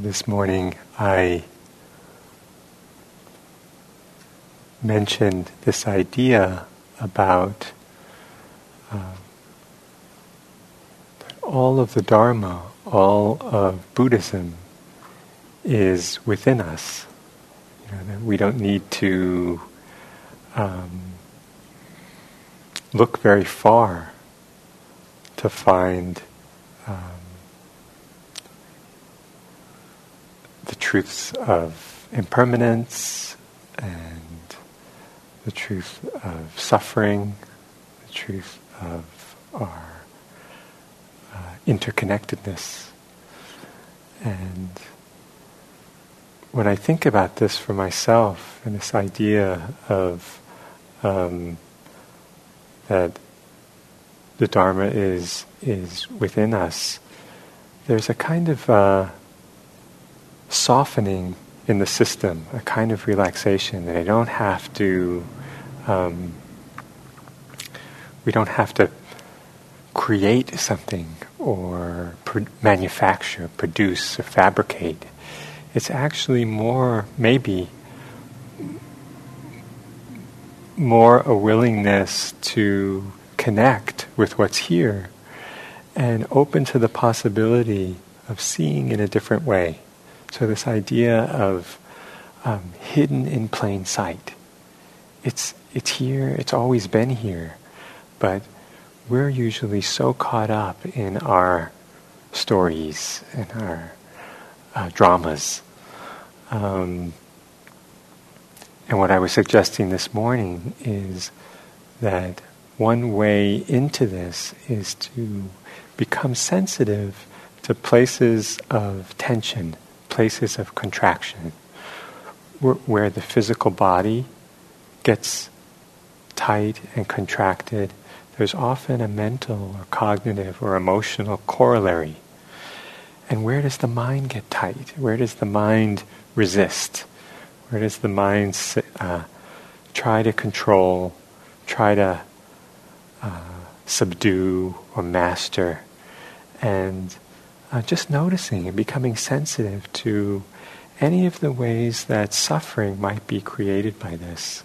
This morning I mentioned this idea about all of the Dharma, all of Buddhism is within us. You know, that we don't need to look very far to find the truths of impermanence and the truth of suffering, the truth of our interconnectedness. And when I think about this for myself and this idea of that the Dharma is within us, there's a kind of softening in the system, a kind of relaxation that I don't have to, we don't have to create something or manufacture, produce or fabricate. It's actually more a willingness to connect with what's here and open to the possibility of seeing in a different way. So this idea of hidden in plain sight, it's here, it's always been here, but we're usually so caught up in our stories and our dramas. And what I was suggesting this morning is that one way into this is to become sensitive to places of tension, places of contraction, where the physical body gets tight and contracted. There's often a mental or cognitive or emotional corollary. And where does the mind get tight? Where does the mind resist? Where does the mind try to control, try to subdue or master? And just noticing and becoming sensitive to any of the ways that suffering might be created by this.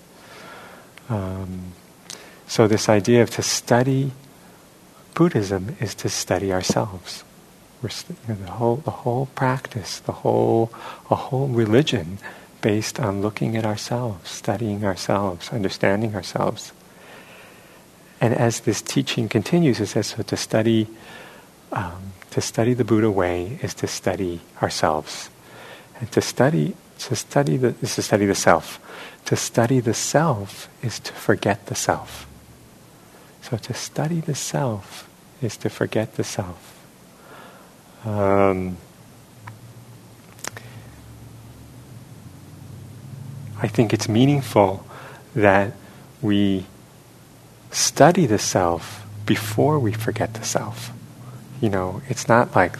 So this idea of to study Buddhism is to study ourselves. The whole practice, a whole religion based on looking at ourselves, studying ourselves, understanding ourselves. And as this teaching continues, it says so to study the Buddha way is to study ourselves, and to study the self. To study the self is to forget the self. So to study the self is to forget the self. I think it's meaningful that we study the self before we forget the self. You know, it's not like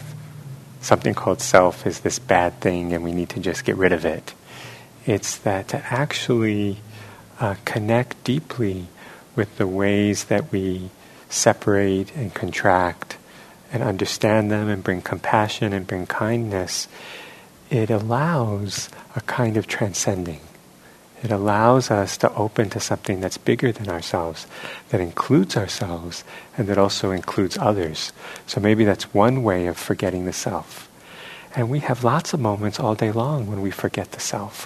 something called self is this bad thing and we need to just get rid of it. It's that to actually connect deeply with the ways that we separate and contract and understand them and bring compassion and bring kindness. It allows a kind of transcending. It allows us to open to something that's bigger than ourselves, that includes ourselves, and that also includes others. So maybe that's one way of forgetting the self. And we have lots of moments all day long when we forget the self,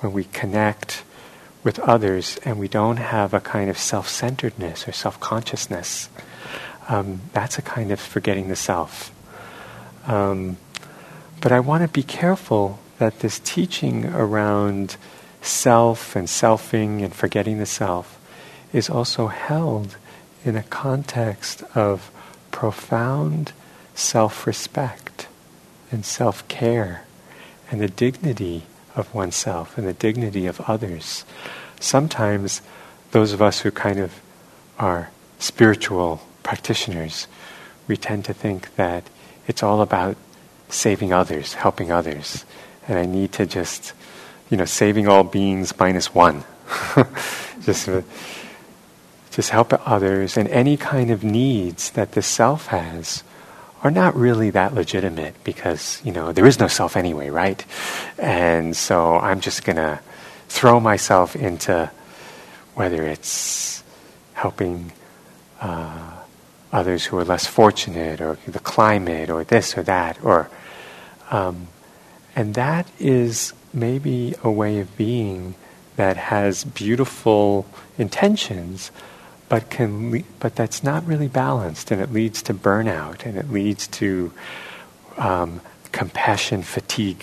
when we connect with others and we don't have a kind of self-centeredness or self-consciousness. That's a kind of forgetting the self. But I want to be careful that this teaching around self and selfing and forgetting the self is also held in a context of profound self-respect and self-care and the dignity of oneself and the dignity of others. Sometimes those of us who kind of are spiritual practitioners, we tend to think that it's all about saving others, helping others, and I need to just, saving all beings minus one. Just help others, and any kind of needs that the self has are not really that legitimate because, there is no self anyway, right? And so I'm just going to throw myself into whether it's helping others who are less fortunate or the climate or this or that. And that is maybe a way of being that has beautiful intentions, but that's not really balanced, and it leads to burnout, and it leads to compassion fatigue.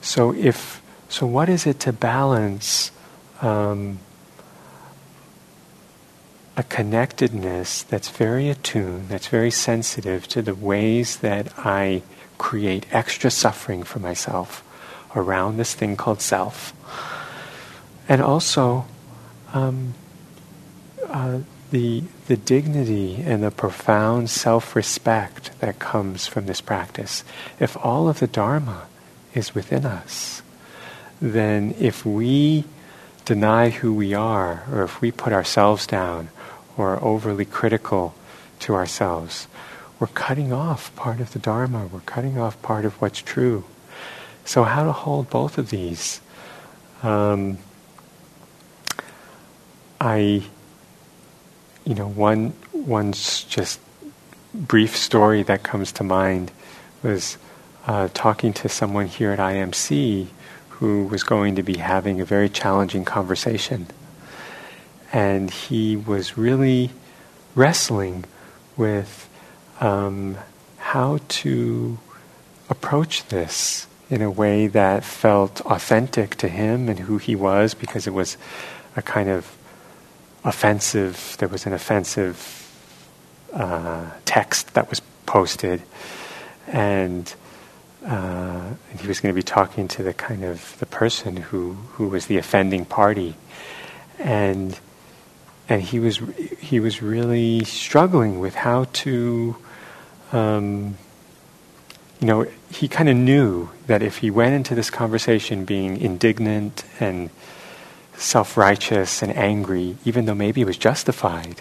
So what is it to balance a connectedness that's very attuned, that's very sensitive to the ways that I create extra suffering for myself around this thing called self, and also the dignity and the profound self-respect that comes from this practice. If all of the Dharma is within us, then if we deny who we are, or if we put ourselves down, or are overly critical to ourselves, we're cutting off part of the Dharma, we're cutting off part of what's true. So how to hold both of these? One's just brief story that comes to mind was talking to someone here at IMC who was going to be having a very challenging conversation. And he was really wrestling with how to approach this in a way that felt authentic to him and who he was, because it was a kind of offensive text that was posted, and he was going to be talking to the kind of the person who was the offending party, and he was really struggling with how to he kind of knew that if he went into this conversation being indignant and self-righteous and angry, even though maybe it was justified,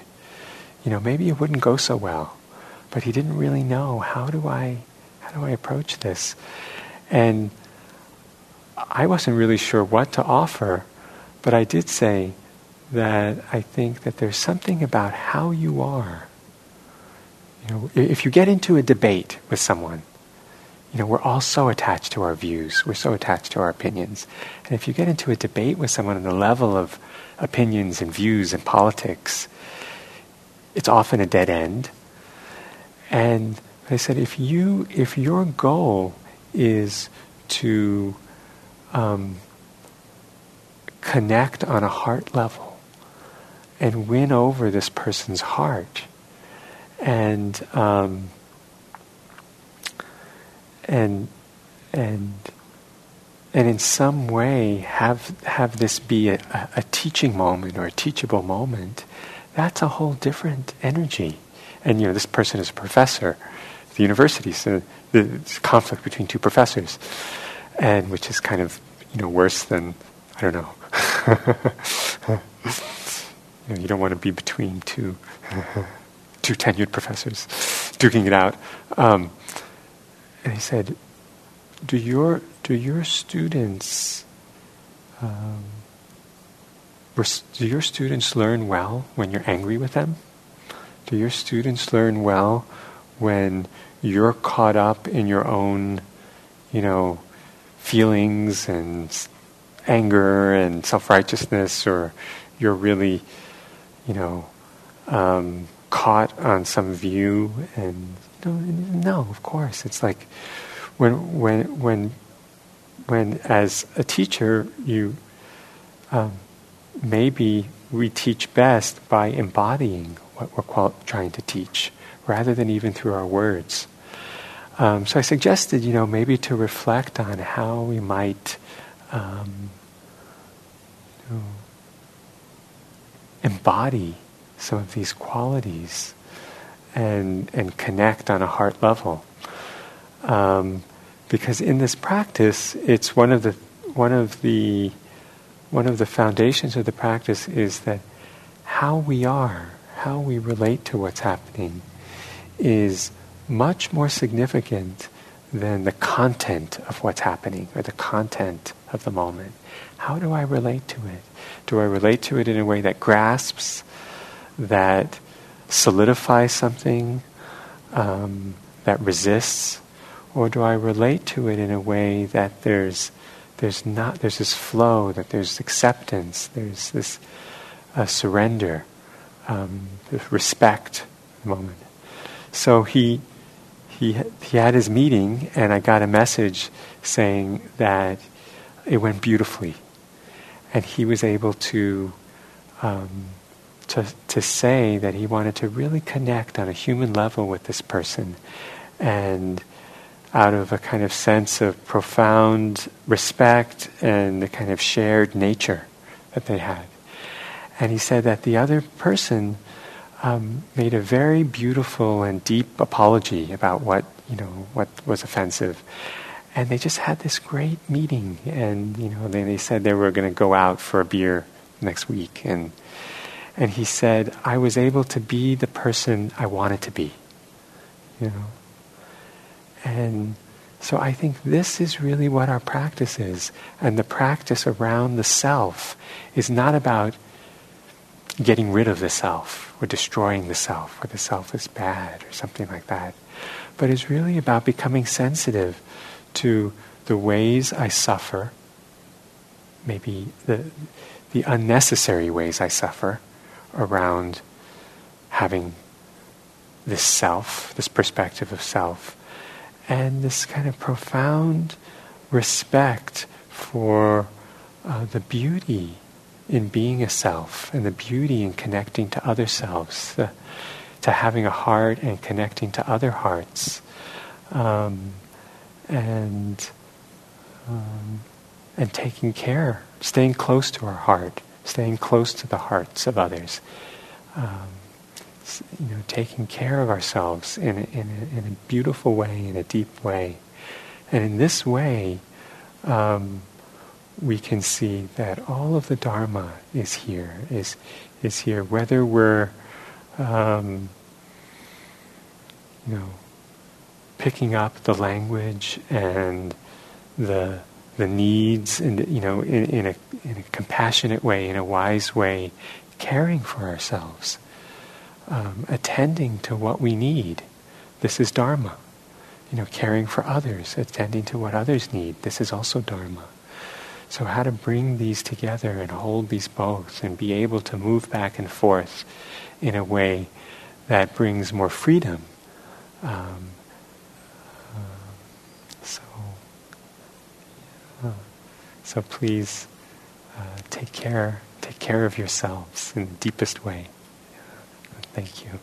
maybe it wouldn't go so well. But he didn't really know, how do I approach this? And I wasn't really sure what to offer, but I did say that I think that there's something about how you are. If you get into a debate with someone, we're all so attached to our views. We're so attached to our opinions. And if you get into a debate with someone on the level of opinions and views and politics, it's often a dead end. And I said, if your goal is to connect on a heart level and win over this person's heart, and in some way have this be a teaching moment or a teachable moment, that's a whole different energy. And this person is a professor at the university, so there's conflict between two professors, and which is kind of worse than, I don't know. You don't want to be between two tenured professors duking it out. And he said, "Do your students learn well when you're angry with them? Do your students learn well when you're caught up in your own, feelings and anger and self-righteousness, or you're really, caught on some view and?" No, of course. It's like when as a teacher, you maybe we teach best by embodying what we're trying to teach, rather than even through our words. So I suggested, maybe to reflect on how we might embody some of these qualities and connect on a heart level. Because in this practice, it's one of the foundations of the practice is that how we are, how we relate to what's happening is much more significant than the content of what's happening or the content of the moment. How do I relate to it? Do I relate to it in a way that grasps, that solidifies something, that resists? Or do I relate to it in a way that there's this flow, that there's acceptance, there's this surrender, this respect at the moment? So he had his meeting, and I got a message saying that it went beautifully, and he was able to say that he wanted to really connect on a human level with this person, and out of a kind of sense of profound respect and the kind of shared nature that they had. And he said that the other person made a very beautiful and deep apology about what was offensive. And they just had this great meeting, and they said they were going to go out for a beer next week. And he said, I was able to be the person I wanted to be. And so I think this is really what our practice is. And the practice around the self is not about getting rid of the self or destroying the self or the self is bad or something like that. But it's really about becoming sensitive to the ways I suffer, maybe the unnecessary ways I suffer around having this self, this perspective of self, and this kind of profound respect for the beauty in being a self and the beauty in connecting to other selves, to having a heart and connecting to other hearts, and taking care, staying close to our heart, staying close to the hearts of others, taking care of ourselves in a beautiful way, in a deep way. And in this way, we can see that all of the Dharma is here, whether we're picking up the language and the needs, and in a compassionate way, in a wise way, caring for ourselves. Attending to what we need. This is Dharma. Caring for others, attending to what others need. This is also Dharma. So how to bring these together and hold these both and be able to move back and forth in a way that brings more freedom. So please take care of yourselves in the deepest way. Thank you.